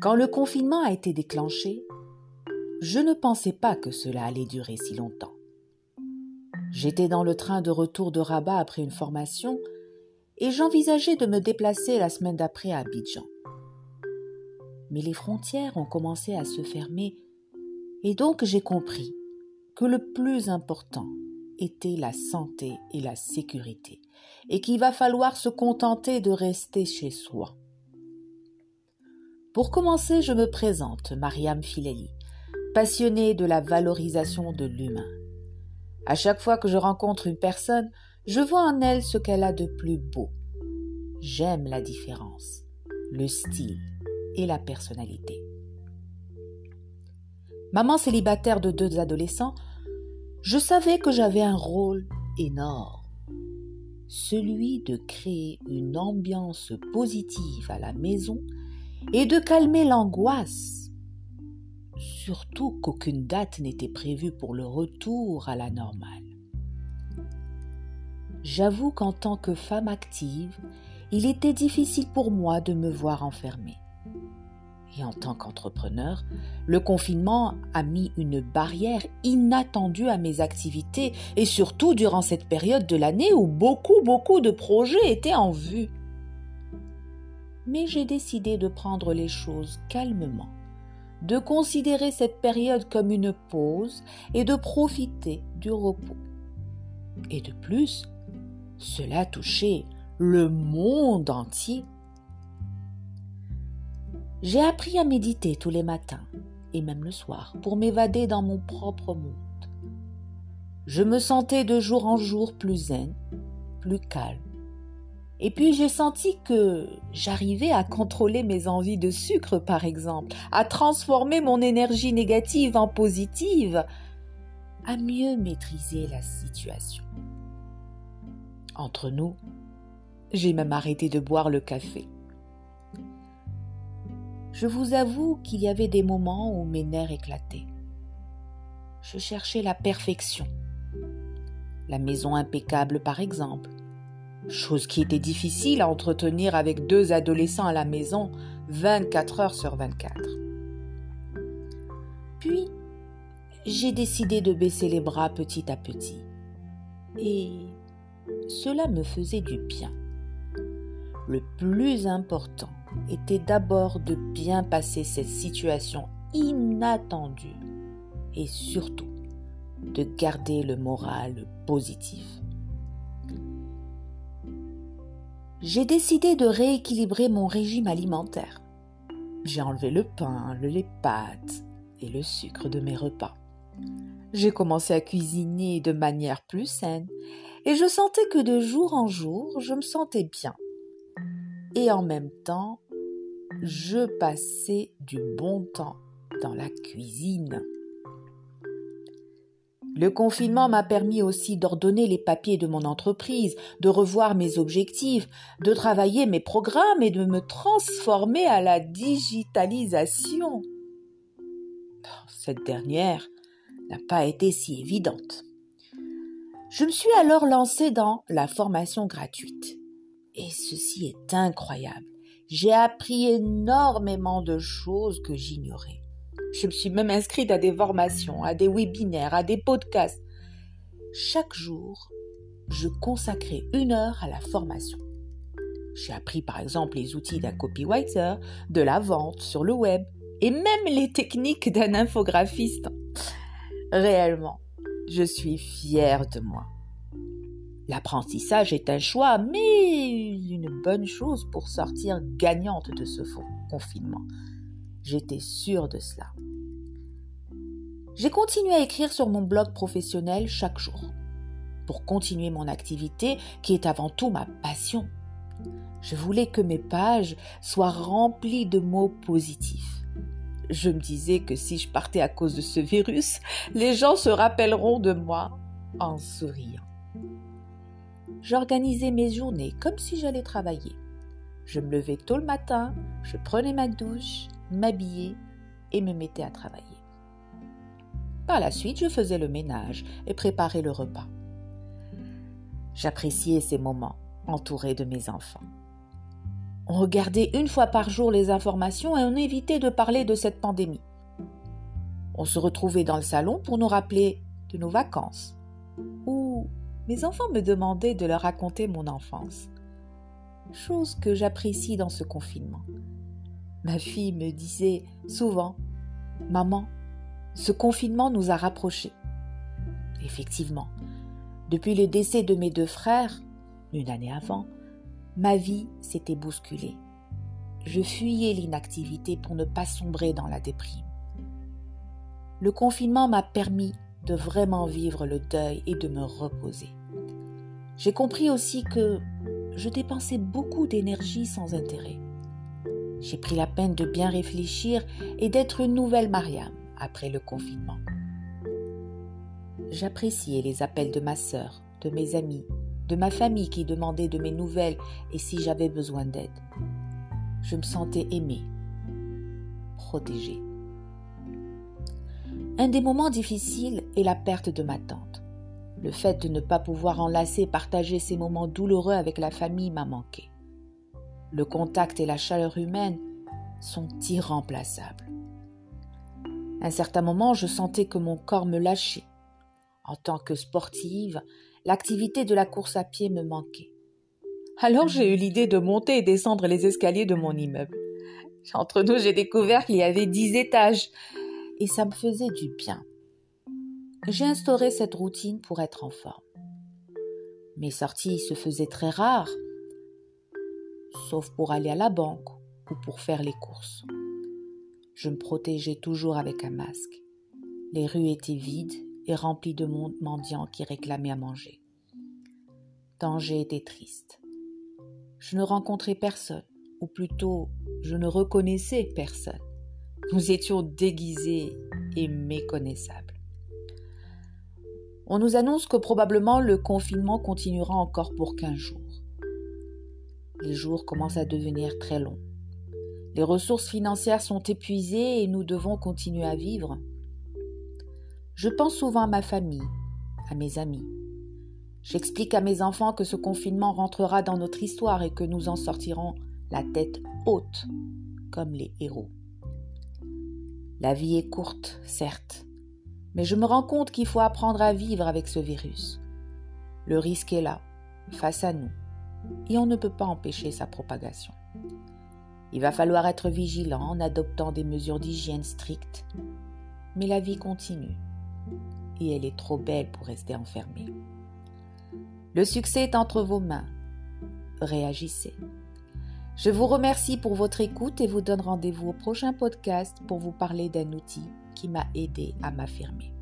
Quand le confinement a été déclenché, je ne pensais pas que cela allait durer si longtemps. J'étais dans le train de retour de Rabat après une formation et j'envisageais de me déplacer la semaine d'après à Abidjan. Mais les frontières ont commencé à se fermer et donc j'ai compris que le plus important était la santé et la sécurité et qu'il va falloir se contenter de rester chez soi. Pour commencer, je me présente, Mariam Philelli, passionnée de la valorisation de l'humain. À chaque fois que je rencontre une personne, je vois en elle ce qu'elle a de plus beau. J'aime la différence, le style et la personnalité. Maman célibataire de 2 adolescents, je savais que j'avais un rôle énorme, celui de créer une ambiance positive à la maison et de calmer l'angoisse. Surtout qu'aucune date n'était prévue pour le retour à la normale. J'avoue qu'en tant que femme active, il était difficile pour moi de me voir enfermée. Et en tant qu'entrepreneur, le confinement a mis une barrière inattendue à mes activités et surtout durant cette période de l'année où beaucoup de projets étaient en vue. Mais j'ai décidé de prendre les choses calmement, de considérer cette période comme une pause et de profiter du repos. Et de plus, cela touchait le monde entier. J'ai appris à méditer tous les matins et même le soir pour m'évader dans mon propre monde. Je me sentais de jour en jour plus zen, plus calme. Et puis j'ai senti que j'arrivais à contrôler mes envies de sucre par exemple, à transformer mon énergie négative en positive, à mieux maîtriser la situation. Entre nous, j'ai même arrêté de boire le café. Je vous avoue qu'il y avait des moments où mes nerfs éclataient. Je cherchais la perfection, la maison impeccable par exemple. Chose qui était difficile à entretenir avec 2 adolescents à la maison 24 heures sur 24. Puis, j'ai décidé de baisser les bras petit à petit. Et cela me faisait du bien. Le plus important était d'abord de bien passer cette situation inattendue et surtout de garder le moral positif. J'ai décidé de rééquilibrer mon régime alimentaire. J'ai enlevé le pain, les pâtes et le sucre de mes repas. J'ai commencé à cuisiner de manière plus saine et je sentais que de jour en jour, je me sentais bien. Et en même temps, je passais du bon temps dans la cuisine. Le confinement m'a permis aussi d'ordonner les papiers de mon entreprise, de revoir mes objectifs, de travailler mes programmes et de me transformer à la digitalisation. Cette dernière n'a pas été si évidente. Je me suis alors lancée dans la formation gratuite. Et ceci est incroyable. J'ai appris énormément de choses que j'ignorais. Je me suis même inscrite à des formations, à des webinaires, à des podcasts. Chaque jour, je consacrais 1 heure à la formation. J'ai appris par exemple les outils d'un copywriter, de la vente sur le web et même les techniques d'un infographiste. Réellement, je suis fière de moi. L'apprentissage est un choix, mais une bonne chose pour sortir gagnante de ce confinement. J'étais sûre de cela. J'ai continué à écrire sur mon blog professionnel chaque jour pour continuer mon activité qui est avant tout ma passion. Je voulais que mes pages soient remplies de mots positifs. Je me disais que si je partais à cause de ce virus, les gens se rappelleront de moi en souriant. J'organisais mes journées comme si j'allais travailler. Je me levais tôt le matin, je prenais ma douche, m'habillais et me mettais à travailler. Par la suite, je faisais le ménage et préparais le repas. J'appréciais ces moments entourés de mes enfants. On regardait une fois par jour les informations et on évitait de parler de cette pandémie. On se retrouvait dans le salon pour nous rappeler de nos vacances. Ou mes enfants me demandaient de leur raconter mon enfance. Chose que j'apprécie dans ce confinement. Ma fille me disait souvent « Maman, ce confinement nous a rapprochés. » Effectivement, depuis le décès de mes deux frères, une année avant, ma vie s'était bousculée. Je fuyais l'inactivité pour ne pas sombrer dans la déprime. Le confinement m'a permis de vraiment vivre le deuil et de me reposer. J'ai compris aussi que je dépensais beaucoup d'énergie sans intérêt. J'ai pris la peine de bien réfléchir et d'être une nouvelle Mariam après le confinement. J'appréciais les appels de ma sœur, de mes amis, de ma famille qui demandait de mes nouvelles et si j'avais besoin d'aide. Je me sentais aimée, protégée. Un des moments difficiles est la perte de ma tante. Le fait de ne pas pouvoir enlacer et partager ces moments douloureux avec la famille m'a manqué. Le contact et la chaleur humaine sont irremplaçables. À un certain moment, je sentais que mon corps me lâchait. En tant que sportive, l'activité de la course à pied me manquait. Alors j'ai eu l'idée de monter et descendre les escaliers de mon immeuble. Entre nous, j'ai découvert qu'il y avait 10 étages et ça me faisait du bien. J'ai instauré cette routine pour être en forme. Mes sorties se faisaient très rares, sauf pour aller à la banque ou pour faire les courses. Je me protégeais toujours avec un masque. Les rues étaient vides et remplies de monde mendiant qui réclamait à manger. Tant j'étais triste. Je ne rencontrais personne, ou plutôt, je ne reconnaissais personne. Nous étions déguisés et méconnaissables. On nous annonce que probablement le confinement continuera encore pour 15 jours. Les jours commencent à devenir très longs. Les ressources financières sont épuisées et nous devons continuer à vivre. Je pense souvent à ma famille, à mes amis. J'explique à mes enfants que ce confinement rentrera dans notre histoire et que nous en sortirons la tête haute, comme les héros. La vie est courte, certes, mais je me rends compte qu'il faut apprendre à vivre avec ce virus. Le risque est là, face à nous. Et on ne peut pas empêcher sa propagation. Il va falloir être vigilant en adoptant des mesures d'hygiène strictes. Mais la vie continue et elle est trop belle pour rester enfermée. Le succès est entre vos mains. Réagissez. Je vous remercie pour votre écoute et vous donne rendez-vous au prochain podcast pour vous parler d'un outil qui m'a aidé à m'affirmer.